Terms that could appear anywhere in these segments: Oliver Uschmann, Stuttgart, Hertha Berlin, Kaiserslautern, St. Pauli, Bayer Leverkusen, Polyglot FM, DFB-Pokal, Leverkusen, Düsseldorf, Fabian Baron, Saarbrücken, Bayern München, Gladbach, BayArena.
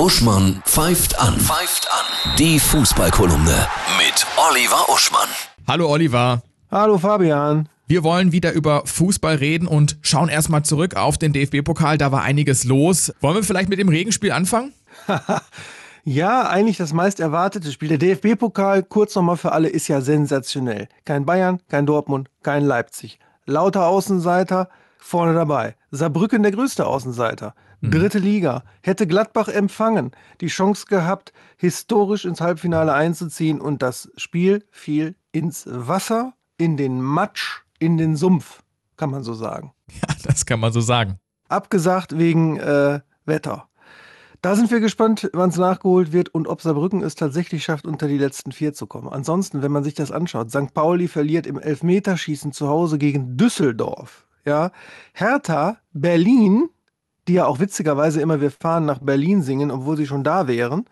Uschmann pfeift an. Pfeift an. Die Fußballkolumne mit Oliver Uschmann. Hallo Oliver. Hallo Fabian. Wir wollen wieder über Fußball reden und schauen erstmal zurück auf den DFB-Pokal. Da war einiges los. Wollen wir vielleicht mit dem Regenspiel anfangen? Ja, eigentlich das meist erwartete Spiel. Der DFB-Pokal, kurz nochmal für alle, ist ja sensationell. Kein Bayern, kein Dortmund, kein Leipzig. Lauter Außenseiter vorne dabei. Saarbrücken der größte Außenseiter. Dritte Liga. Hätte Gladbach empfangen, die Chance gehabt, historisch ins Halbfinale einzuziehen. Und das Spiel fiel ins Wasser, in den Matsch, in den Sumpf, kann man so sagen. Ja, das kann man so sagen. Abgesagt wegen Wetter. Da sind wir gespannt, wann es nachgeholt wird und ob Saarbrücken es tatsächlich schafft, unter die letzten vier zu kommen. Ansonsten, wenn man sich das anschaut, St. Pauli verliert im Elfmeterschießen zu Hause gegen Düsseldorf. Ja, Hertha Berlin, die ja auch witzigerweise immer "Wir fahren nach Berlin" singen, obwohl sie schon da wären,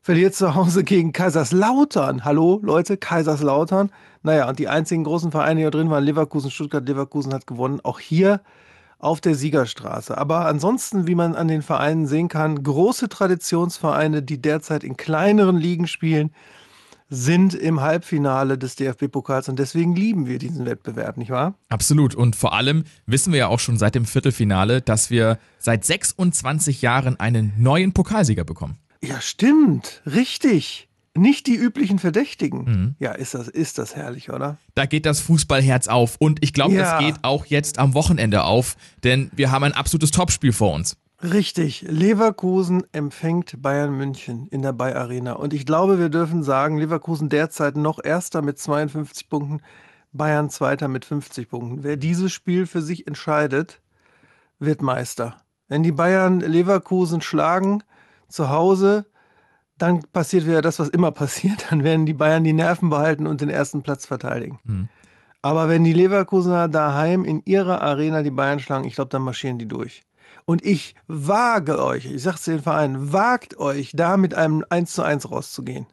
verliert zu Hause gegen Kaiserslautern. Hallo Leute, Kaiserslautern. Naja, und die einzigen großen Vereine, die da drin waren, Leverkusen, Stuttgart. Leverkusen hat gewonnen, auch hier auf der Siegerstraße. Aber ansonsten, wie man an den Vereinen sehen kann, große Traditionsvereine, die derzeit in kleineren Ligen spielen, sind im Halbfinale des DFB-Pokals und deswegen lieben wir diesen Wettbewerb, nicht wahr? Absolut, und vor allem wissen wir ja auch schon seit dem Viertelfinale, dass wir seit 26 Jahren einen neuen Pokalsieger bekommen. Ja, stimmt, richtig. Nicht die üblichen Verdächtigen. Mhm. Ja, ist das herrlich, oder? Da geht das Fußballherz auf und ich glaube, ja, das geht auch jetzt am Wochenende auf, denn wir haben ein absolutes Topspiel vor uns. Richtig, Leverkusen empfängt Bayern München in der BayArena und ich glaube, wir dürfen sagen, Leverkusen derzeit noch Erster mit 52 Punkten, Bayern Zweiter mit 50 Punkten. Wer dieses Spiel für sich entscheidet, wird Meister. Wenn die Bayern Leverkusen schlagen zu Hause, dann passiert wieder das, was immer passiert, dann werden die Bayern die Nerven behalten und den ersten Platz verteidigen. Mhm. Aber wenn die Leverkusener daheim in ihrer Arena die Bayern schlagen, ich glaube, dann marschieren die durch. Und ich wage euch, ich sag's den Vereinen, wagt euch, da mit einem 1:1 rauszugehen.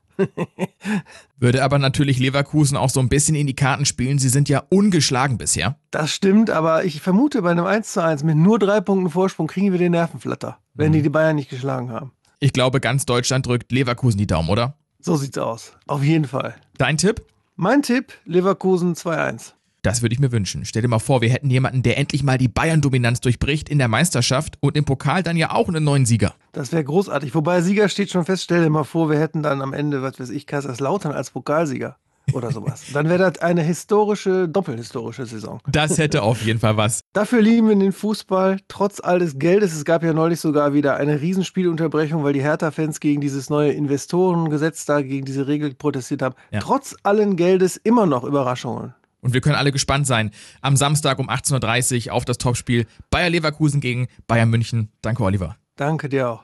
Würde aber natürlich Leverkusen auch so ein bisschen in die Karten spielen. Sie sind ja ungeschlagen bisher. Das stimmt, aber ich vermute, bei einem 1:1 mit nur 3 Punkten Vorsprung kriegen wir den Nervenflatter, wenn die Bayern nicht geschlagen haben. Ich glaube, ganz Deutschland drückt Leverkusen die Daumen, oder? So sieht's aus, auf jeden Fall. Dein Tipp? Mein Tipp, Leverkusen 2:1. Das würde ich mir wünschen. Stell dir mal vor, wir hätten jemanden, der endlich mal die Bayern-Dominanz durchbricht in der Meisterschaft und im Pokal dann ja auch einen neuen Sieger. Das wäre großartig. Wobei Sieger steht schon fest. Stell dir mal vor, wir hätten dann am Ende, was weiß ich, Kaiserslautern als Pokalsieger oder sowas. Dann wäre das eine historische, doppelhistorische Saison. Das hätte auf jeden Fall was. Dafür lieben wir den Fußball, trotz all des Geldes. Es gab ja neulich sogar wieder eine Riesenspielunterbrechung, weil die Hertha-Fans gegen dieses neue Investorengesetz da, gegen diese Regel protestiert haben. Ja. Trotz allen Geldes immer noch Überraschungen. Und wir können alle gespannt sein. Am Samstag um 18:30 Uhr auf das Topspiel Bayer Leverkusen gegen Bayern München. Danke, Oliver. Danke dir auch.